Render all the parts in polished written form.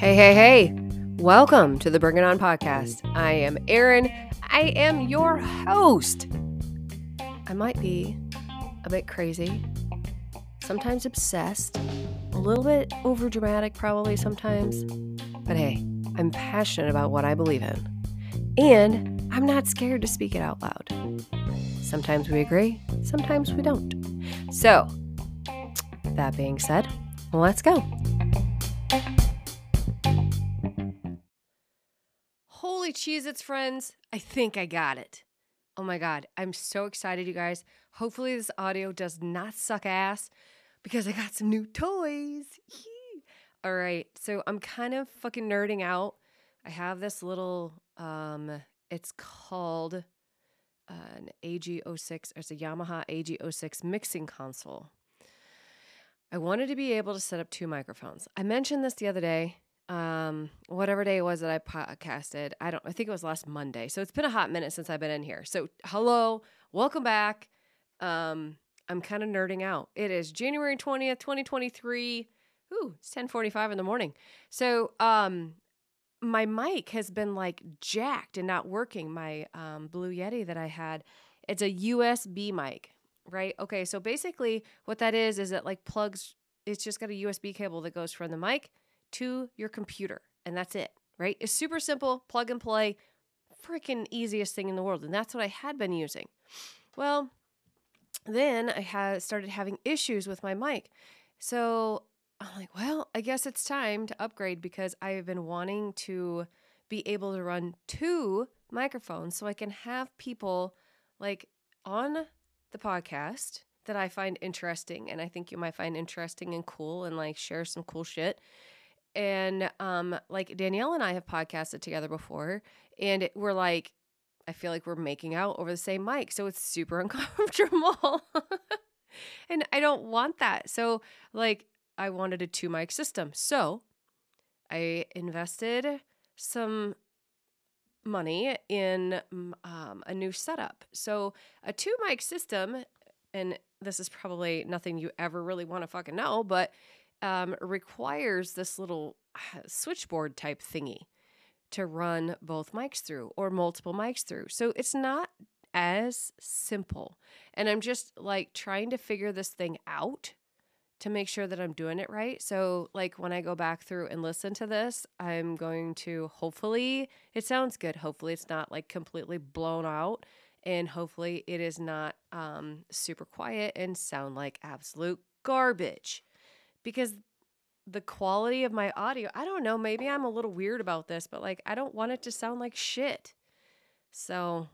Hey. Welcome to the Bring It On podcast. I am Erin. I am your host. I might be a bit crazy, sometimes obsessed, a little bit over dramatic probably sometimes, but hey, I'm passionate about what I believe in, and I'm not scared to speak it out loud. Sometimes we agree, sometimes we don't. So, that being said, let's go. Holy Cheez-Its, friends. I think I got it. Oh my God. I'm so excited, you guys. Hopefully this audio does not suck ass because I got some new toys. All right. So I'm kind of fucking nerding out. I have this little, it's called an AG06. It's a Yamaha AG06 mixing console. I wanted to be able to set up two microphones. I mentioned this the other day. Whatever day it was that I podcasted, I think it was last Monday. So it's been a hot minute since I've been in here. So hello, welcome back. I'm kind of nerding out. It is January 20th, 2023. Ooh, it's 10:45 in the morning. So, my mic has been like jacked and not working. My, Blue Yeti that I had, it's a USB mic, right? Okay. So basically what that is it like plugs, it's just got a USB cable that goes from the mic to your computer, and that's it, right? It's super simple, plug and play, freaking easiest thing in the world, and that's what I had been using. Well, then I started having issues with my mic, so I'm like, well, I guess it's time to upgrade because I've been wanting to be able to run two microphones so I can have people like on the podcast that I find interesting, and I think you might find interesting and cool and like share some cool shit. And, like Danielle and I have podcasted together before, and we're like, I feel like we're making out over the same mic. So it's super uncomfortable and I don't want that. So like I wanted a 2-mic system. So I invested some money in, a new setup. So a 2-mic system, and this is probably nothing you ever really want to fucking know, but requires this little switchboard type thingy to run both mics through or multiple mics through. So it's not as simple. And I'm just like trying to figure this thing out to make sure that I'm doing it right. So like when I go back through and listen to this, I'm going to hopefully it sounds good. Hopefully it's not like completely blown out, and hopefully it is not super quiet and sound like absolute garbage. Because the quality of my audio, I don't know, maybe I'm a little weird about this, but like, I don't want it to sound like shit. So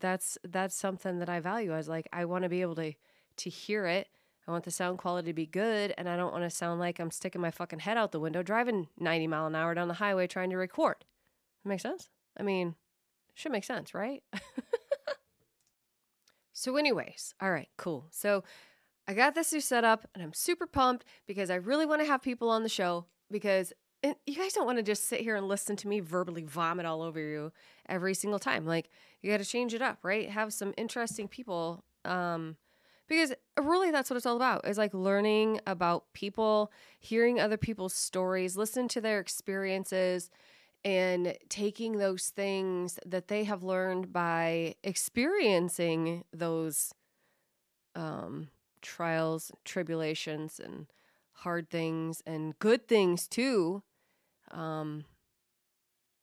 that's something that I value. I was like, I want to be able to hear it. I want the sound quality to be good. And I don't want to sound like I'm sticking my fucking head out the window, driving 90 mile an hour down the highway, trying to record. That makes sense. I mean, it should make sense, right? So anyways, all right, cool. So I got this new setup, and I'm super pumped because I really want to have people on the show because you guys don't want to just sit here and listen to me verbally vomit all over you every single time. Like, you got to change it up, right? Have some interesting people because really that's what it's all about is like learning about people, hearing other people's stories, listen to their experiences, and taking those things that they have learned by experiencing those trials, tribulations, and hard things and good things too,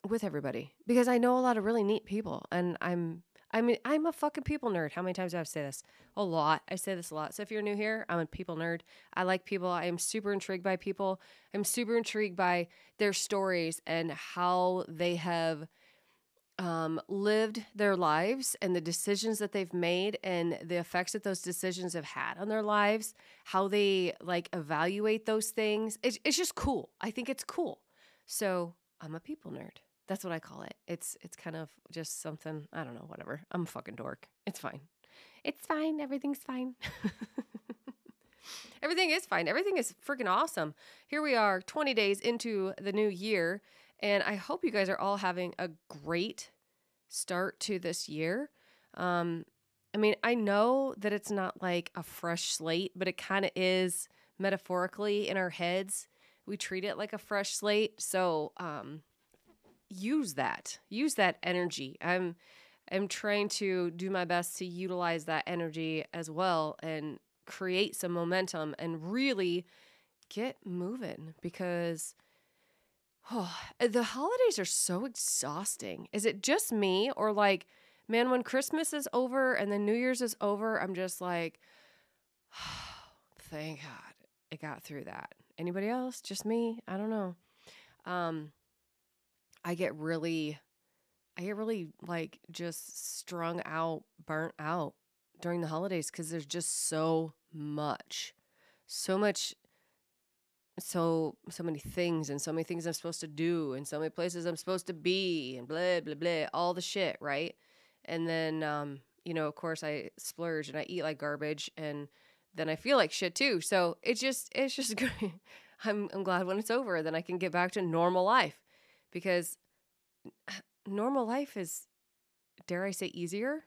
with everybody, because I know a lot of really neat people, and I'm a fucking people nerd. How many times do I say this? A lot. I say this a lot. So if you're new here, I'm a people nerd. I like people. I am super intrigued by people. I'm super intrigued by their stories and how they have lived their lives and the decisions that they've made and the effects that those decisions have had on their lives, how they like evaluate those things. It's just cool. I think it's cool. So I'm a people nerd. That's what I call it. It's kind of just something, I don't know, whatever. I'm a fucking dork. It's fine. It's fine. Everything's fine. Everything is fine. Everything is freaking awesome. Here we are 20 days into the new year. And I hope you guys are all having a great start to this year. I mean, I know that it's not like a fresh slate, but it kind of is metaphorically in our heads. We treat it like a fresh slate. So use that energy. I'm trying to do my best to utilize that energy as well and create some momentum and really get moving, because the holidays are so exhausting. Is it just me, or like, man, when Christmas is over and then New Year's is over, I'm just like, thank God it got through that. Anybody else? Just me? I don't know. I get really like just strung out, burnt out during the holidays, because there's just so many things, and so many things I'm supposed to do, and so many places I'm supposed to be, and blah, blah, blah, all the shit, right? And then, of course I splurge and I eat like garbage, and then I feel like shit too. So it's just great. I'm glad when it's over, then I can get back to normal life, because normal life is, dare I say, easier.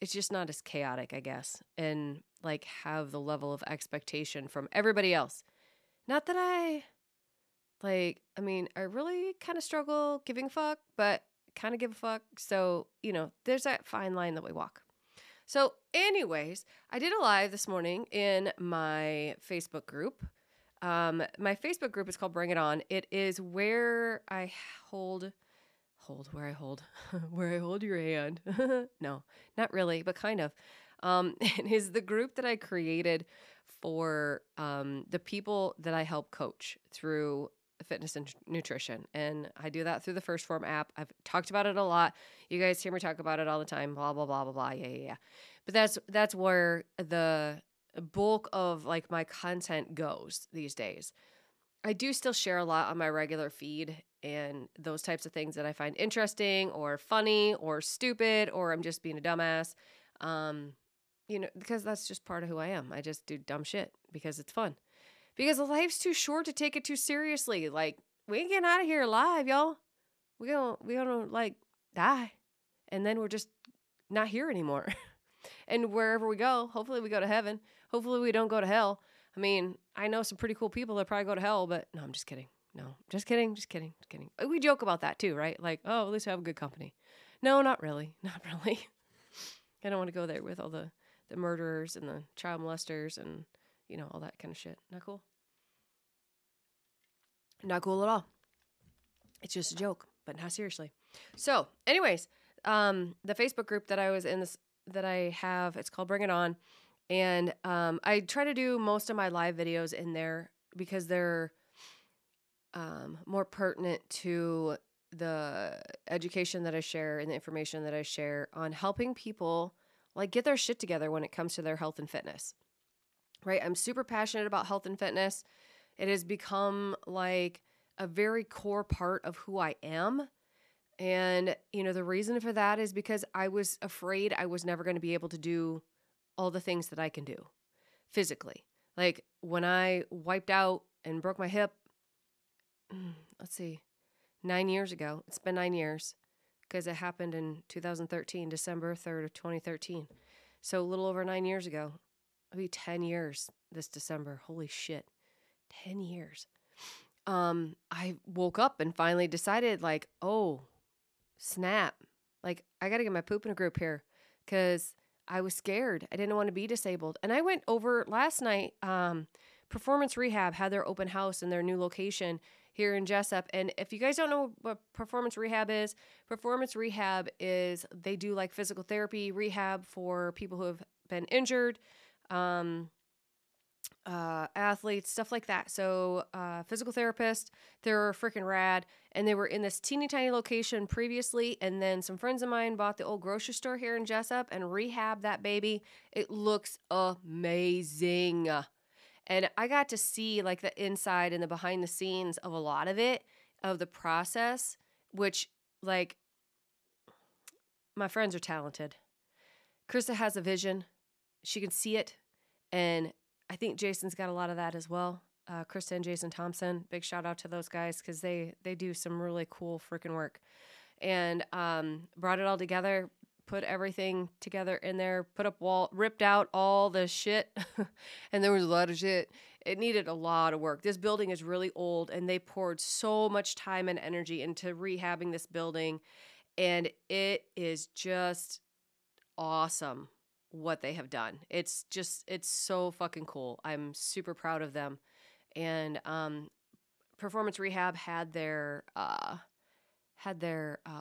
It's just not as chaotic, I guess, and like have the level of expectation from everybody else. Not that I really kind of struggle giving a fuck, but kind of give a fuck. So, there's that fine line that we walk. So anyways, I did a live this morning in my Facebook group. My Facebook group is called Bring It On. It is where I hold your hand. No, not really, but kind of. It is the group that I created for the people that I help coach through fitness and nutrition. And I do that through the First Form app. I've talked about it a lot. You guys hear me talk about it all the time, blah, blah, blah, blah, blah. Yeah. But that's where the bulk of like my content goes these days. I do still share a lot on my regular feed and those types of things that I find interesting or funny or stupid, or I'm just being a dumbass. Because that's just part of who I am. I just do dumb shit because it's fun. Because life's too short to take it too seriously. Like, we ain't getting out of here alive, y'all. We're gonna like die. And then we're just not here anymore. And wherever we go, hopefully we go to heaven. Hopefully we don't go to hell. I mean, I know some pretty cool people that probably go to hell, but no, I'm just kidding. No, just kidding. We joke about that too, right? Like, oh, at least I have a good company. No, not really. I don't want to go there with all the murderers and the child molesters and, all that kind of shit. Not cool. Not cool at all. It's just a joke, but not seriously. So anyways, the Facebook group that I was in, that I have, it's called Bring It On. And I try to do most of my live videos in there because they're more pertinent to the education that I share and the information that I share on helping people like get their shit together when it comes to their health and fitness, right? I'm super passionate about health and fitness. It has become like a very core part of who I am. And, the reason for that is because I was afraid I was never going to be able to do all the things that I can do physically. Like when I wiped out and broke my hip, 9 years ago. It's been 9 years because it happened in 2013, December 3rd of 2013. So a little over 9 years ago. It'll be 10 years this December. Holy shit. 10 years. I woke up and finally decided like, oh, snap. Like I got to get my poop in a group here because I was scared. I didn't want to be disabled. And I went over last night. Performance Rehab had their open house in their new location here in Jessup. And if you guys don't know what Performance Rehab is they do like physical therapy rehab for people who have been injured, athletes, stuff like that. So physical therapists, they're freaking rad. And they were in this teeny tiny location previously. And then some friends of mine bought the old grocery store here in Jessup and rehabbed that baby. It looks amazing. And I got to see like the inside and the behind the scenes of a lot of it, of the process, which like my friends are talented. Krista has a vision. She can see it. And I think Jason's got a lot of that as well. Krista and Jason Thompson, big shout out to those guys because they do some really cool freaking work. And brought it all together. Put everything together in there, ripped out all the shit, and there was a lot of shit, It needed a lot of work. This building is really old, and they poured so much time and energy into rehabbing this building, and it is just awesome what they have done. It's so fucking cool. I'm super proud of them. And Performance Rehab had their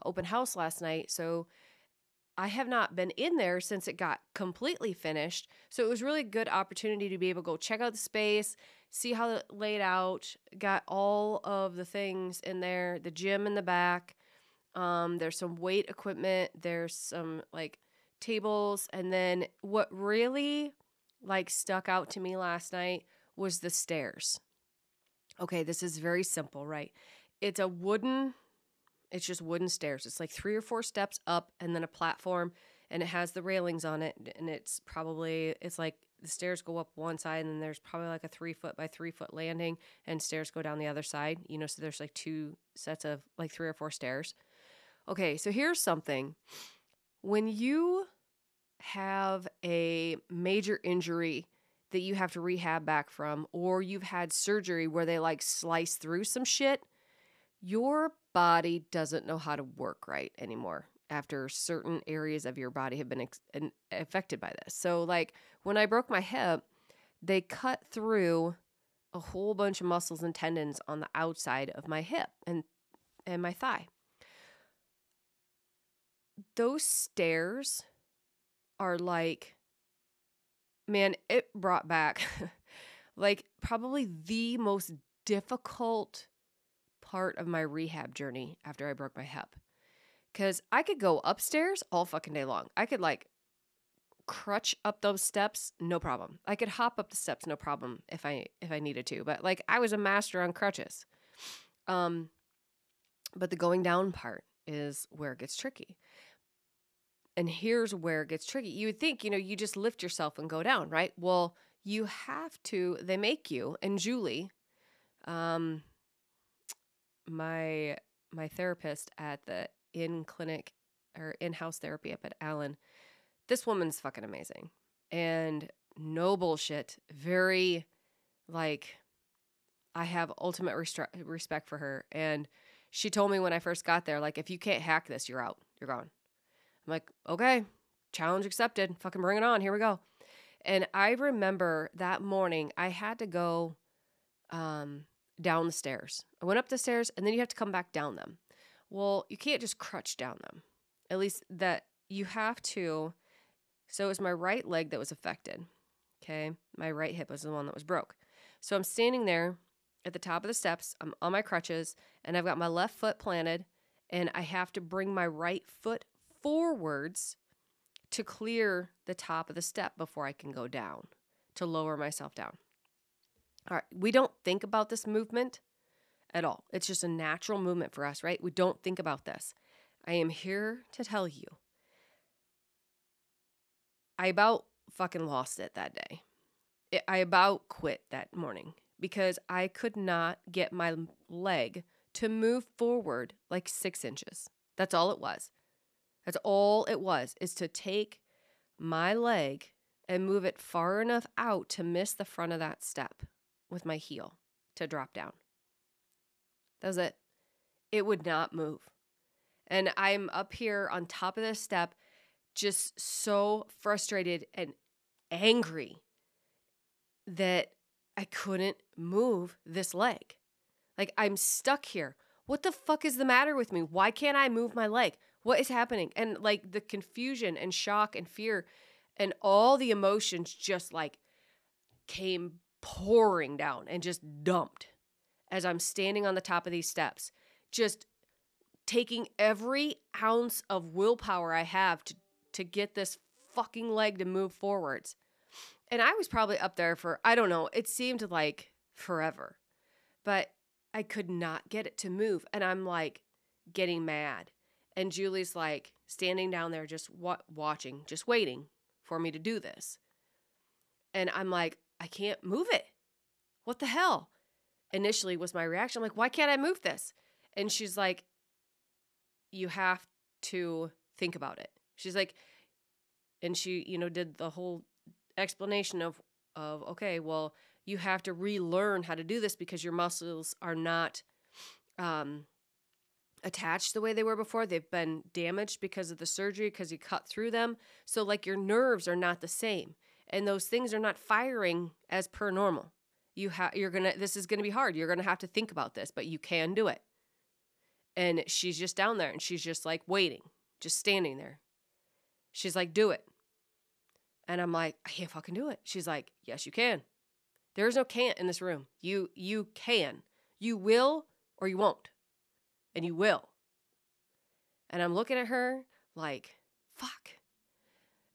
open house last night, so I have not been in there since it got completely finished. So it was really a good opportunity to be able to go check out the space, see how it laid out, got all of the things in there, the gym in the back. There's some weight equipment. There's some like tables. And then what really like stuck out to me last night was the stairs. Okay, this is very simple, right? It's just wooden stairs. It's like 3 or 4 steps up and then a platform, and it has the railings on it. And it's like the stairs go up one side, and then there's probably like a 3-foot by 3-foot landing, and stairs go down the other side, you know, so there's like 2 sets of like 3 or 4 stairs. Okay. So here's something. When you have a major injury that you have to rehab back from, or you've had surgery where they like slice through some shit, your body doesn't know how to work right anymore after certain areas of your body have been affected by this. So like when I broke my hip, they cut through a whole bunch of muscles and tendons on the outside of my hip and my thigh. Those stairs are like, man, it brought back like probably the most difficult part of my rehab journey after I broke my hip, because I could go upstairs all fucking day long. I could like crutch up those steps, no problem. I could hop up the steps, no problem, if I needed to. But like I was a master on crutches. But the going down part is where it gets tricky. And here's where it gets tricky. You would think, you know, you just lift yourself and go down, right? Well, you have to. They make you. And Julie, my therapist at the in-clinic or in-house therapy up at Allen, this woman's fucking amazing. And no bullshit, very like I have ultimate respect for her. And she told me when I first got there, like, if you can't hack this, you're out. You're gone. I'm like, okay, challenge accepted. Fucking bring it on. Here we go. And I remember that morning I had to go down the stairs. I went up the stairs, and then you have to come back down them. Well, you can't just crutch down them. At least that you have to. So it was my right leg that was affected. Okay. My right hip was the one that was broke. So I'm standing there at the top of the steps. I'm on my crutches, and I've got my left foot planted, and I have to bring my right foot forwards to clear the top of the step before I can go down, to lower myself down. All right, we don't think about this movement at all. It's just a natural movement for us, right? We don't think about this. I am here to tell you, I about fucking lost it that day. I about quit that morning because I could not get my leg to move forward like 6 inches. That's all it was. That's all it was, is to take my leg and move it far enough out to miss the front of that step with my heel to drop down. That was it. It would not move. And I'm up here on top of this step, just so frustrated and angry that I couldn't move this leg. Like, I'm stuck here. What the fuck is the matter with me? Why can't I move my leg? What is happening? And like the confusion and shock and fear and all the emotions just like came pouring down and just dumped as I'm standing on the top of these steps, just taking every ounce of willpower I have to get this fucking leg to move forwards. And I was probably up there for, I don't know, it seemed like forever, but I could not get it to move. And I'm like getting mad. And Julie's like standing down there, just watching, just waiting for me to do this. And I'm like, I can't move it. What the hell? Initially was my reaction. I'm like, why can't I move this? And she's like, you have to think about it. She's like, and she, you know, did the whole explanation of okay, well, you have to relearn how to do this because your muscles are not attached the way they were before. They've been damaged because of the surgery, because you cut through them. So like your nerves are not the same, and those things are not firing as per normal. This is going to be hard. You're going to have to think about this, but you can do it. And she's just down there, and she's just like waiting, just standing there. She's like, do it. And I'm like, I can't fucking do it. She's like, yes, you can. There is no can't in this room. You can. You will or you won't. And you will. And I'm looking at her like, fuck.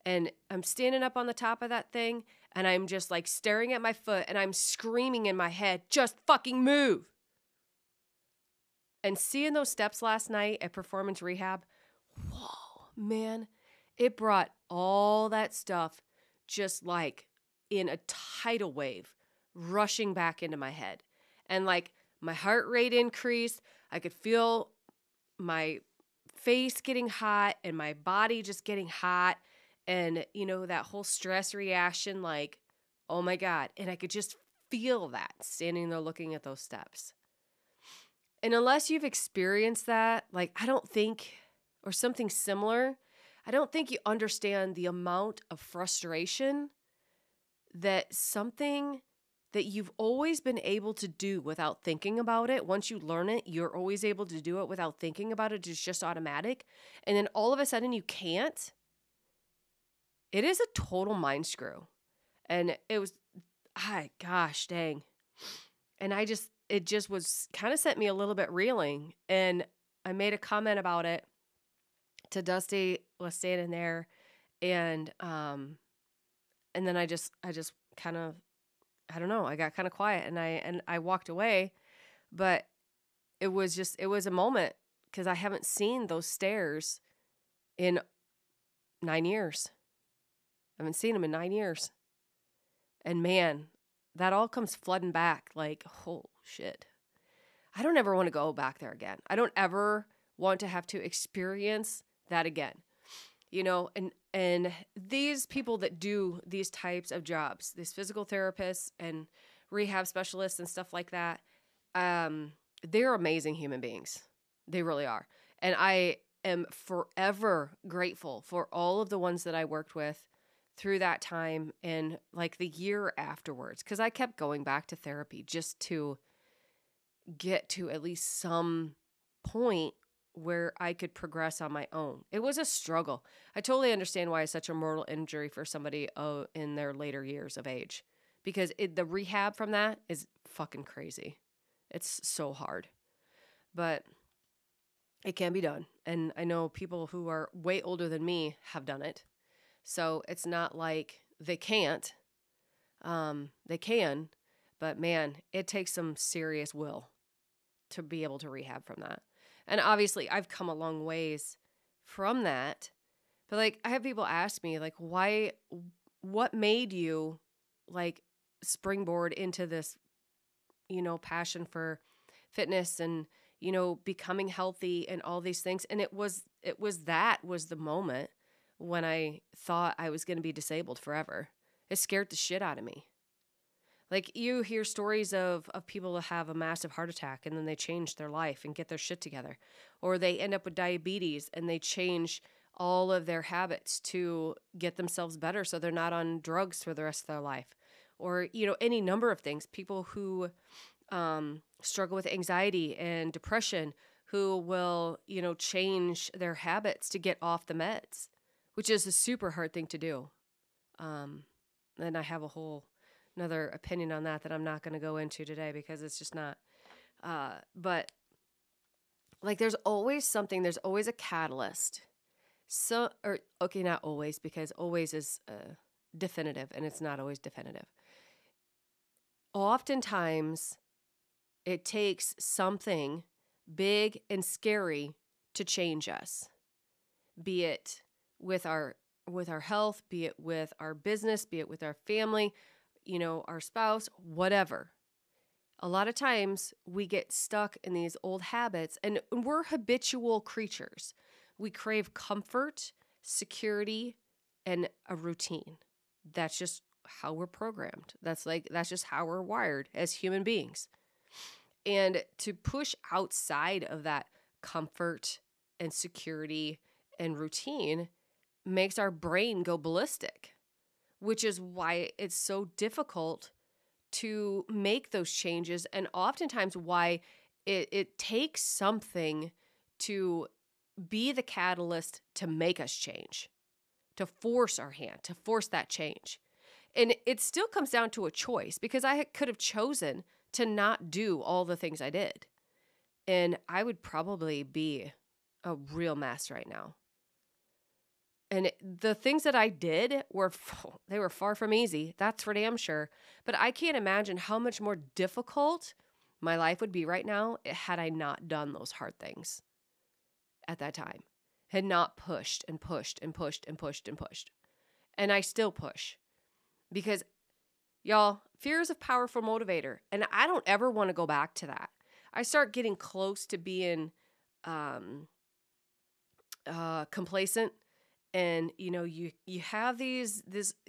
And I'm standing up on the top of that thing, and I'm just like staring at my foot, and I'm screaming in my head, just fucking move. And seeing those steps last night at Performance Rehab, whoa, man, it brought all that stuff just like in a tidal wave rushing back into my head. And like my heart rate increased. I could feel my face getting hot and my body just getting hot, and, you know, that whole stress reaction, like, oh my God. And I could just feel that standing there looking at those steps. And unless you've experienced that, like, I don't think, or something similar, I don't think you understand the amount of frustration that something that you've always been able to do without thinking about it. Once you learn it, you're always able to do it without thinking about it. It's just automatic. And then all of a sudden you can't. It is a total mind screw. And it was, gosh, dang. And it just was kind of sent me a little bit reeling. And I made a comment about it to Dusty, was standing there. And then I just kind of, I don't know. I got kind of quiet, and I walked away, but it was a moment because I haven't seen those stairs in 9 years. I haven't seen them in 9 years. And man, that all comes flooding back like, oh shit. I don't ever want to go back there again. I don't ever want to have to experience that again. You know, and these people that do these types of jobs, these physical therapists and rehab specialists and stuff like that, they're amazing human beings. They really are. And I am forever grateful for all of the ones that I worked with through that time and like the year afterwards, because I kept going back to therapy just to get to at least some point where I could progress on my own. It was a struggle. I totally understand why it's such a mortal injury for somebody in their later years of age, because the rehab from that is fucking crazy. It's so hard, but it can be done. And I know people who are way older than me have done it. So it's not like they can't. They can, but man, it takes some serious will to be able to rehab from that. And obviously, I've come a long ways from that. But, like, I have people ask me, like, why, what made you, like, springboard into this, you know, passion for fitness and, you know, becoming healthy and all these things? And that was the moment when I thought I was going to be disabled forever. It scared the shit out of me. Like, you hear stories of people who have a massive heart attack and then they change their life and get their shit together. Or they end up with diabetes and they change all of their habits to get themselves better so they're not on drugs for the rest of their life. Or, you know, any number of things. People who struggle with anxiety and depression who will, you know, change their habits to get off the meds, which is a super hard thing to do. And I have a whole another opinion on that I'm not going to go into today because it's just not, but like, there's always something, there's always a catalyst. So, or okay, not always, because always is definitive, and it's not always definitive. Oftentimes it takes something big and scary to change us, be it with our health, be it with our business, be it with our family, you know, our spouse, whatever. A lot of times we get stuck in these old habits, and we're habitual creatures. We crave comfort, security, and a routine. That's just how we're programmed. That's just how we're wired as human beings. And to push outside of that comfort and security and routine makes our brain go ballistic, which is why it's so difficult to make those changes, and oftentimes why it takes something to be the catalyst to make us change, to force our hand, to force that change. And it still comes down to a choice, because I could have chosen to not do all the things I did, and I would probably be a real mess right now. And the things that I did were far from easy. That's for damn sure. But I can't imagine how much more difficult my life would be right now had I not done those hard things at that time, had not pushed and pushed and pushed and pushed and pushed. And I still push, because y'all, fear is a powerful motivator. And I don't ever want to go back to that. I start getting close to being complacent. And, you know, you have this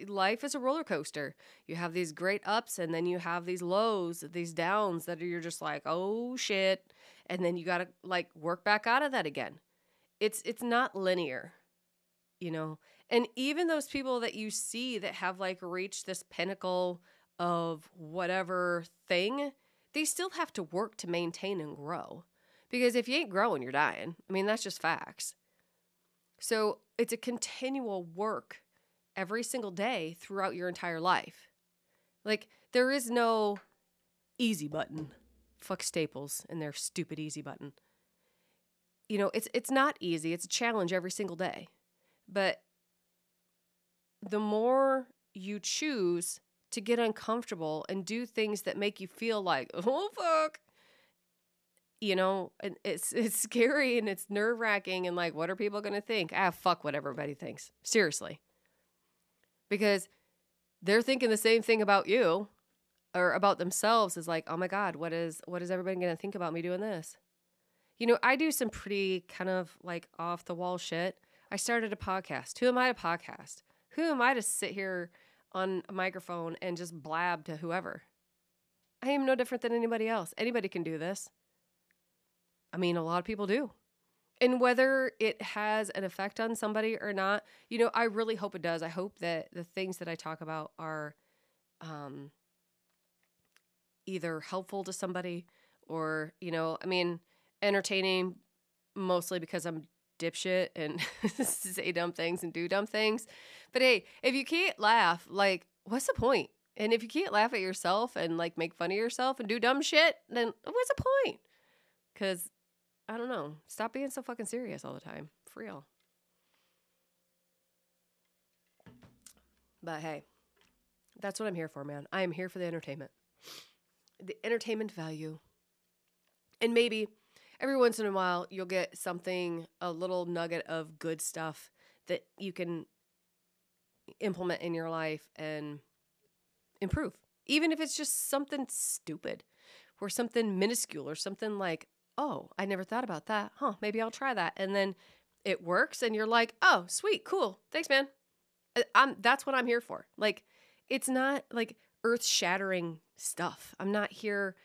life is a roller coaster. You have these great ups, and then you have these lows, these downs that you're just like, oh shit. And then you got to work back out of that again. It's not linear, you know? And even those people that you see that have reached this pinnacle of whatever thing, they still have to work to maintain and grow, because if you ain't growing, you're dying. I mean, that's just facts. So it's a continual work every single day throughout your entire life. There is no easy button. Fuck Staples and their stupid easy button. You know, it's not easy. It's a challenge every single day. But the more you choose to get uncomfortable and do things that make you feel like, oh, fuck. You know, and it's scary and it's nerve-wracking, and what are people going to think? Fuck what everybody thinks. Seriously. Because they're thinking the same thing about you or about themselves, is oh my God, what is everybody going to think about me doing this? You know, I do some pretty kind of off the wall shit. I started a podcast. Who am I to podcast? Who am I to sit here on a microphone and just blab to whoever? I am no different than anybody else. Anybody can do this. I mean, a lot of people do. And whether it has an effect on somebody or not, you know, I really hope it does. I hope that the things that I talk about are either helpful to somebody or, you know, I mean, entertaining, mostly because I'm dipshit and say dumb things and do dumb things. But hey, if you can't laugh, what's the point? And if you can't laugh at yourself and make fun of yourself and do dumb shit, then what's the point? 'Cause I don't know. Stop being so fucking serious all the time. For real. But hey, that's what I'm here for, man. I am here for the entertainment. The entertainment value. And maybe every once in a while you'll get something, a little nugget of good stuff that you can implement in your life and improve. Even if it's just something stupid or something minuscule or something oh, I never thought about that. Huh, maybe I'll try that. And then it works and you're like, oh, sweet, cool. Thanks, man. That's what I'm here for. It's not earth-shattering stuff. I'm not here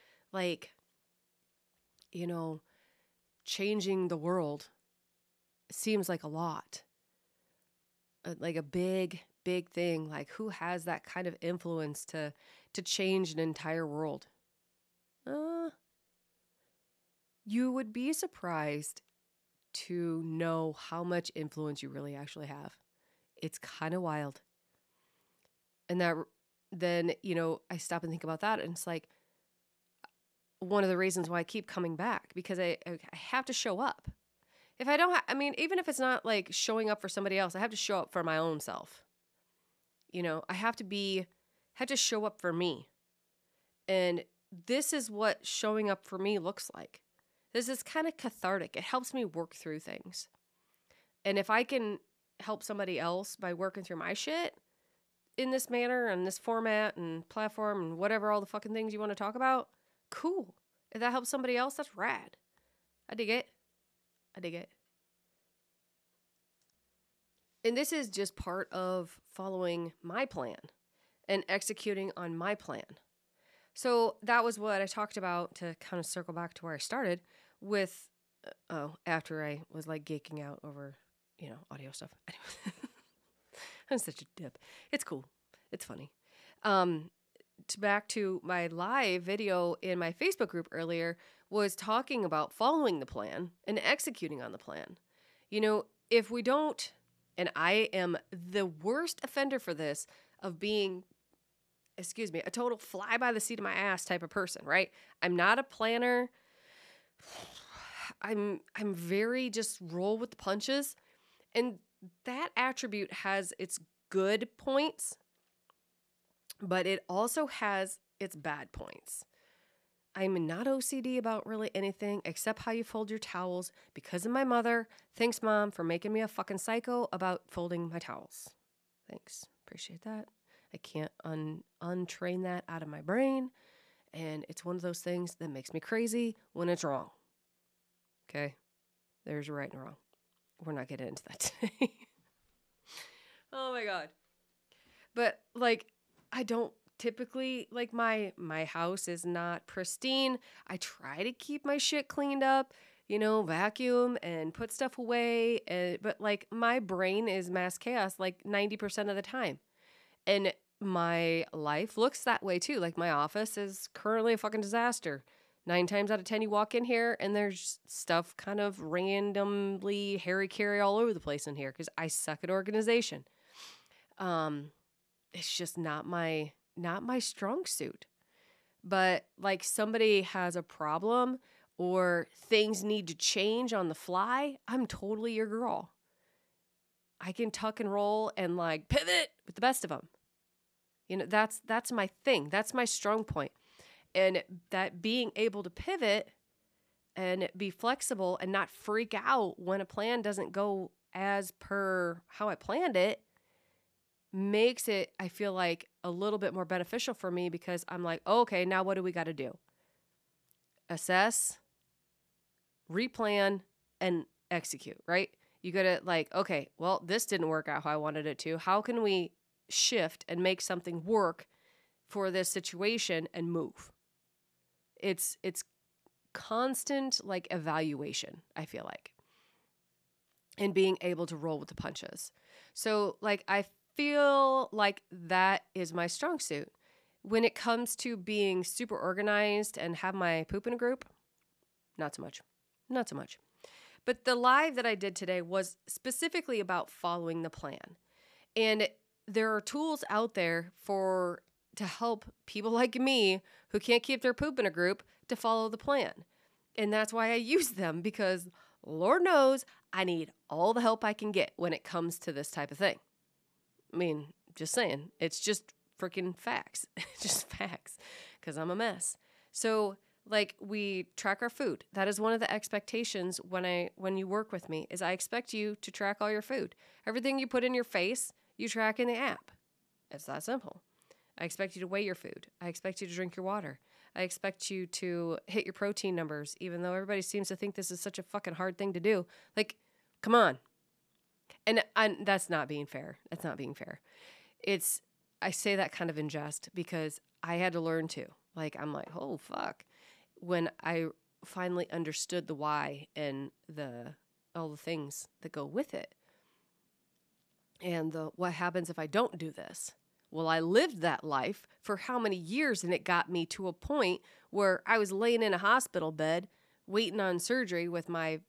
you know, changing the world. It seems like a lot. Like a big thing. Who has that kind of influence to change an entire world? You would be surprised to know how much influence you really actually have. It's kind of wild. And then, you know, I stop and think about that. And it's one of the reasons why I keep coming back, because I have to show up. If I don't, I mean, even if it's not showing up for somebody else, I have to show up for my own self. You know, I have to show up for me. And this is what showing up for me looks like. This is kind of cathartic. It helps me work through things. And if I can help somebody else by working through my shit in this manner and this format and platform and whatever, all the fucking things you want to talk about, cool. If that helps somebody else, that's rad. I dig it. I dig it. And this is just part of following my plan. and executing on my plan. So that was what I talked about, to kind of circle back to where I started with, after I was like geeking out over, you know, audio stuff. Anyway, I'm such a dip. It's cool. It's funny. Back to my live video in my Facebook group earlier was talking about following the plan and executing on the plan. You know, if we don't, and I am the worst offender for this, of being, excuse me, a total fly by the seat of my ass type of person, right? I'm not a planner. I'm very just roll with the punches. And that attribute has its good points, but it also has its bad points. I'm not OCD about really anything except how you fold your towels, because of my mother. Thanks, Mom, for making me a fucking psycho about folding my towels. Thanks. Appreciate that. I can't untrain that out of my brain. And it's one of those things that makes me crazy when it's wrong. Okay? There's right and wrong. We're not getting into that today. Oh my God. But like, I don't typically, like, my house is not pristine. I try to keep my shit cleaned up, you know, vacuum and put stuff away. But like, my brain is mass chaos like 90% of the time. And my life looks that way too. Like, my office is currently a fucking disaster. 9 times out of 10, you walk in here and there's stuff kind of randomly hairy-carry all over the place in here because I suck at organization. It's just not my strong suit. But like, somebody has a problem or things need to change on the fly, I'm totally your girl. I can tuck and roll and like pivot with the best of them. You know, that's my thing. That's my strong point. And that being able to pivot and be flexible and not freak out when a plan doesn't go as per how I planned it makes it, I feel like, a little bit more beneficial for me, because I'm like, oh, okay, now what do we got to do? Assess, replan, and execute, right? You got to like, okay, well, this didn't work out how I wanted it to. How can we shift and make something work for this situation and move? It's constant like evaluation, I feel like, and being able to roll with the punches. So like, I feel like that is my strong suit. When it comes to being super organized and have my poop in a group, not so much, not so much. But the live that I did today was specifically about following the plan. And there are tools out there to help people like me who can't keep their poop in a group to follow the plan. And that's why I use them, because Lord knows I need all the help I can get when it comes to this type of thing. I mean, just saying, it's just freaking facts. It's just facts, because I'm a mess. So like, we track our food. That is one of the expectations when you work with me, is I expect you to track all your food. Everything you put in your face, you track in the app. It's that simple. I expect you to weigh your food. I expect you to drink your water. I expect you to hit your protein numbers, even though everybody seems to think this is such a fucking hard thing to do. Like, come on. And that's not being fair. That's not being fair. I say that kind of in jest, because I had to learn too. Like, I'm like, oh, fuck. When I finally understood the why and all the things that go with it, and what happens if I don't do this. Well, I lived that life for how many years, and it got me to a point where I was laying in a hospital bed waiting on surgery with my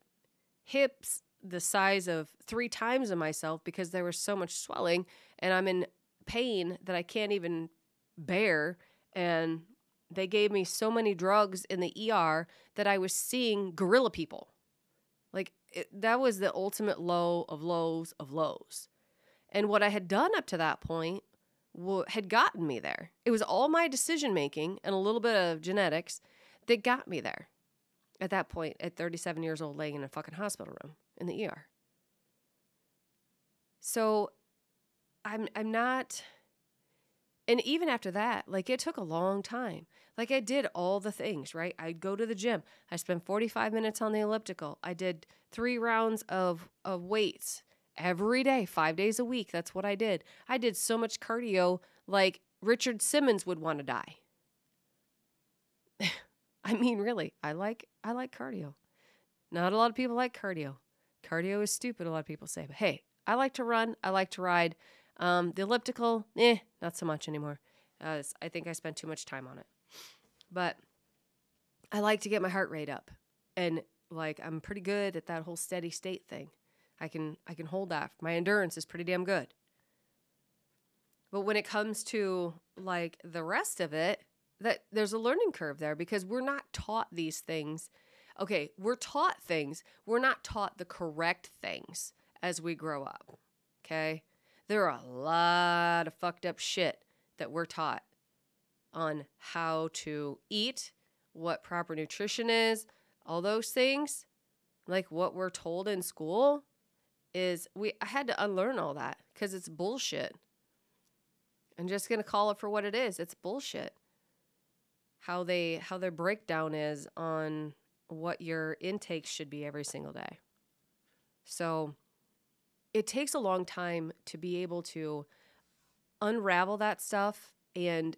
hips the size of 3 times of myself, because there was so much swelling and I'm in pain that I can't even bear. And they gave me so many drugs in the ER that I was seeing gorilla people. Like, that was the ultimate low of lows of lows. And what I had done up to that point had gotten me there. It was all my decision making and a little bit of genetics that got me there at that point, at 37 years old, laying in a fucking hospital room in the ER. So I'm not, and even after that, like, it took a long time. Like, I did all the things, right? I'd go to the gym. I spent 45 minutes on the elliptical. I did 3 rounds of weights every day, 5 days a week. That's what I did. I did so much cardio, like Richard Simmons would want to die. I mean, really, I like cardio. Not a lot of people like cardio. Cardio is stupid, a lot of people say. But hey, I like to run. I like to ride. The elliptical, not so much anymore. I think I spent too much time on it. But I like to get my heart rate up. And, like, I'm pretty good at that whole steady state thing. I can hold that. My endurance is pretty damn good. But when it comes to, like, the rest of it, that there's a learning curve there because we're not taught these things. Okay, we're taught things. We're not taught the correct things as we grow up, okay? There are a lot of fucked up shit that we're taught on how to eat, what proper nutrition is, all those things. Like what we're told in school is I had to unlearn all that because it's bullshit. I'm just going to call it for what it is. It's bullshit. How their breakdown is on what your intake should be every single day. So it takes a long time to be able to unravel that stuff and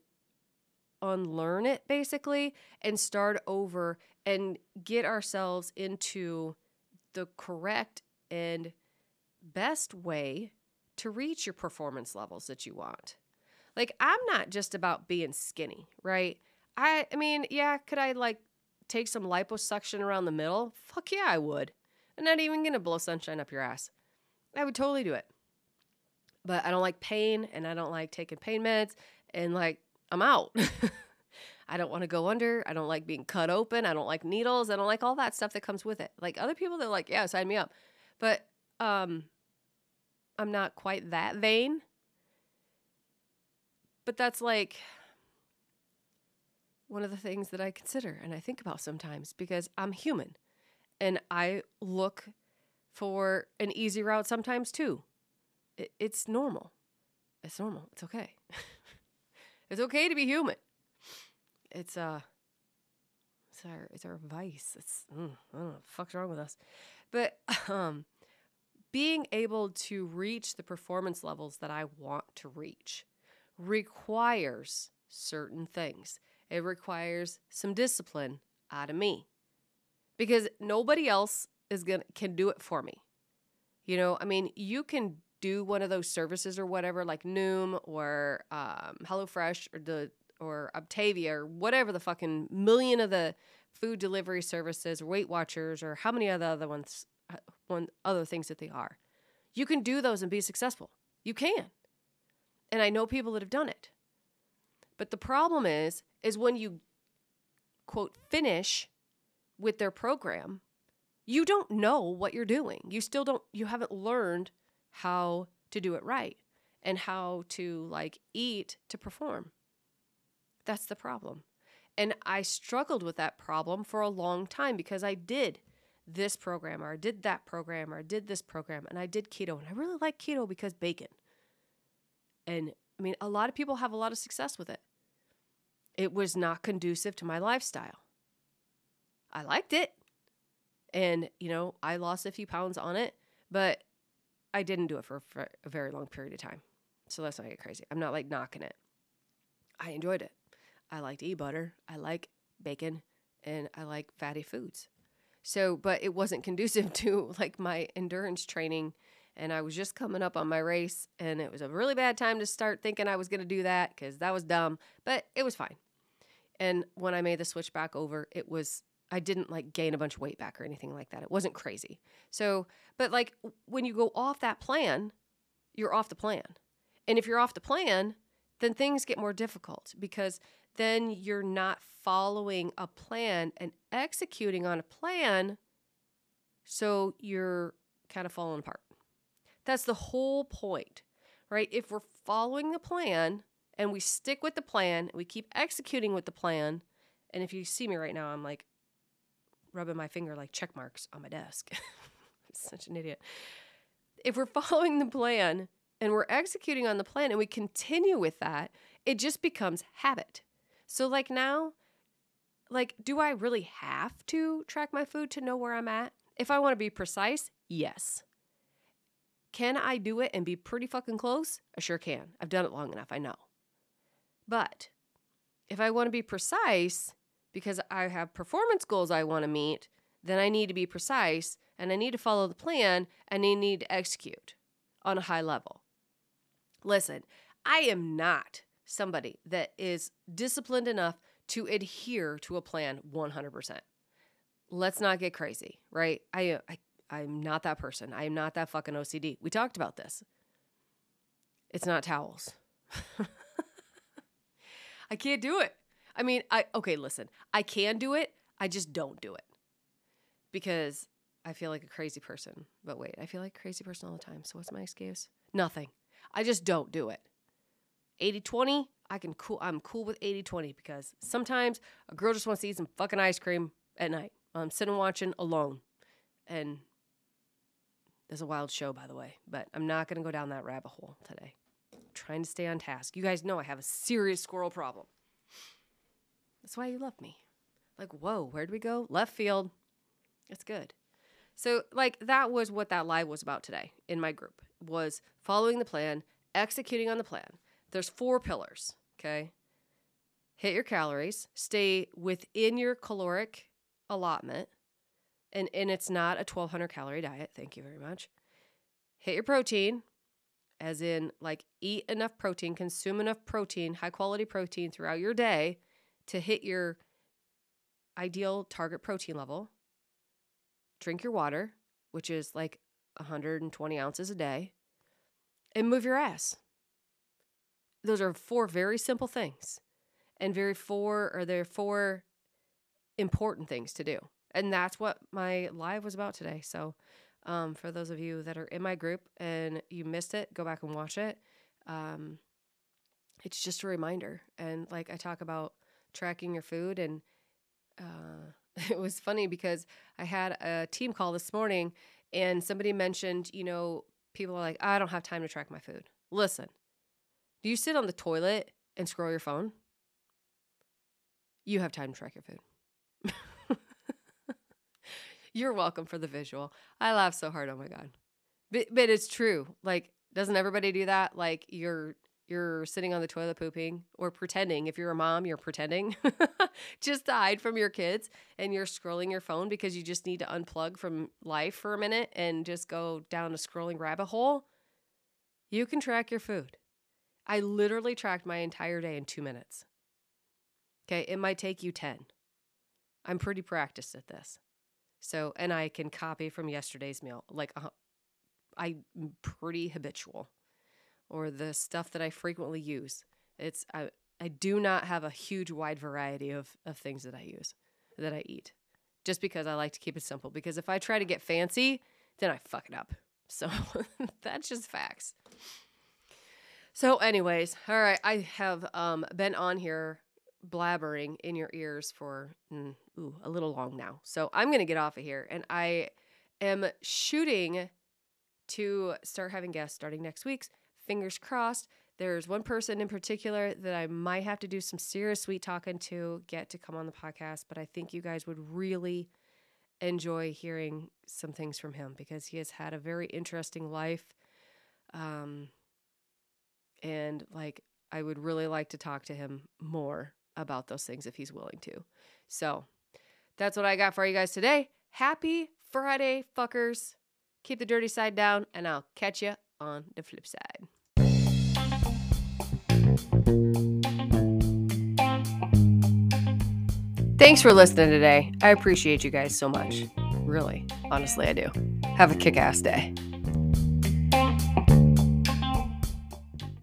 unlearn it basically and start over and get ourselves into the correct and best way to reach your performance levels that you want. Like, I'm not just about being skinny, right? I mean, yeah, could I, like, take some liposuction around the middle? Fuck yeah, I would. I'm not even going to blow sunshine up your ass. I would totally do it. But I don't like pain, and I don't like taking pain meds, and, like, I'm out. I don't want to go under. I don't like being cut open. I don't like needles. I don't like all that stuff that comes with it. Like, other people, they're like, yeah, sign me up. But I'm not quite that vain. But that's, like, one of the things that I consider and I think about sometimes because I'm human and I look for an easy route sometimes too. It's normal. It's normal. It's okay. It's okay to be human. It's our vice. I don't know what the fuck's wrong with us. But being able to reach the performance levels that I want to reach requires certain things. It requires some discipline out of me because nobody else can do it for me. You know, I mean, you can do one of those services or whatever, like Noom or HelloFresh or Octavia or whatever the fucking million of the food delivery services, Weight Watchers, or how many of the other ones, other things that they are. You can do those and be successful. You can. And I know people that have done it. But the problem is when you, quote, finish with their program, you don't know what you're doing. You haven't learned how to do it right and how to, like, eat to perform. That's the problem. And I struggled with that problem for a long time because I did this program or I did that program or I did this program and I did keto. And I really like keto because bacon. And, I mean, a lot of people have a lot of success with it. It was not conducive to my lifestyle. I liked it. And, you know, I lost a few pounds on it, but I didn't do it for a very long period of time. So let's not get crazy. I'm not, like, knocking it. I enjoyed it. I like to eat butter. I like bacon. And I like fatty foods. So, but it wasn't conducive to, like, my endurance training. And I was just coming up on my race, and it was a really bad time to start thinking I was going to do that because that was dumb, but it was fine. And when I made the switch back over, I didn't, like, gain a bunch of weight back or anything like that. It wasn't crazy. So, but, like, when you go off that plan, you're off the plan. And if you're off the plan, then things get more difficult because then you're not following a plan and executing on a plan, so you're kind of falling apart. That's the whole point, right? If we're following the plan and we stick with the plan, we keep executing with the plan. And if you see me right now, I'm, like, rubbing my finger like check marks on my desk. I'm such an idiot. If we're following the plan and we're executing on the plan and we continue with that, it just becomes habit. So, like, now, like, do I really have to track my food to know where I'm at? If I want to be precise, yes. Can I do it and be pretty fucking close? I sure can. I've done it long enough. I know. But if I want to be precise, because I have performance goals I want to meet, then I need to be precise and I need to follow the plan and I need to execute on a high level. Listen, I am not somebody that is disciplined enough to adhere to a plan 100%. Let's not get crazy, right? I'm not that person. I am not that fucking OCD. We talked about this. It's not towels. I can't do it. I mean, listen, I can do it. I just don't do it because I feel like a crazy person. But wait, I feel like a crazy person all the time. So what's my excuse? Nothing. I just don't do it. 80-20, I'm cool with 80-20 because sometimes a girl just wants to eat some fucking ice cream at night. I'm sitting watching alone. And there's a wild show, by the way, but I'm not going to go down that rabbit hole today. I'm trying to stay on task. You guys know I have a serious squirrel problem. That's why you love me. Like, whoa, where'd we go? Left field. It's good. So, like, that was what that live was about today in my group, was following the plan, executing on the plan. There's 4 pillars, okay? Hit your calories, stay within your caloric allotment, and it's not a 1,200-calorie diet. Thank you very much. Hit your protein, as in, like, eat enough protein, consume enough protein, high-quality protein throughout your day to hit your ideal target protein level. Drink your water, which is like 120 ounces a day, and move your ass. Those are 4 very simple things, and they're 4 important things to do. And that's what my live was about today. So for those of you that are in my group and you missed it, go back and watch it. It's just a reminder. And like I talk about tracking your food, and it was funny because I had a team call this morning and somebody mentioned, you know, people are like, I don't have time to track my food. Listen, do you sit on the toilet and scroll your phone? You have time to track your food. You're welcome for the visual. I laugh so hard. Oh my God. But it's true. Like, doesn't everybody do that? Like you're sitting on the toilet pooping or pretending. If you're a mom, you're pretending just to hide from your kids, and you're scrolling your phone because you just need to unplug from life for a minute and just go down a scrolling rabbit hole. You can track your food. I literally tracked my entire day in 2 minutes. Okay. It might take you 10. I'm pretty practiced at this. So, and I can copy from yesterday's meal. Like, I'm pretty habitual, or the stuff that I frequently use. I do not have a huge wide variety of things that I use, that I eat, just because I like to keep it simple. Because if I try to get fancy, then I fuck it up. So that's just facts. So anyways, all right, I have been on here blabbering in your ears for a little long now. So I'm going to get off of here, and I am shooting to start having guests starting next week's. Fingers crossed. There's one person in particular that I might have to do some serious sweet talking to get to come on the podcast, but I think you guys would really enjoy hearing some things from him because he has had a very interesting life. And like, I would really like to talk to him more about those things if he's willing to. So that's what I got for you guys today. Happy Friday, fuckers. Keep the dirty side down, and I'll catch you on the flip side. Thanks for listening today. I appreciate you guys so much. Really, honestly, I do. Have a kick-ass day.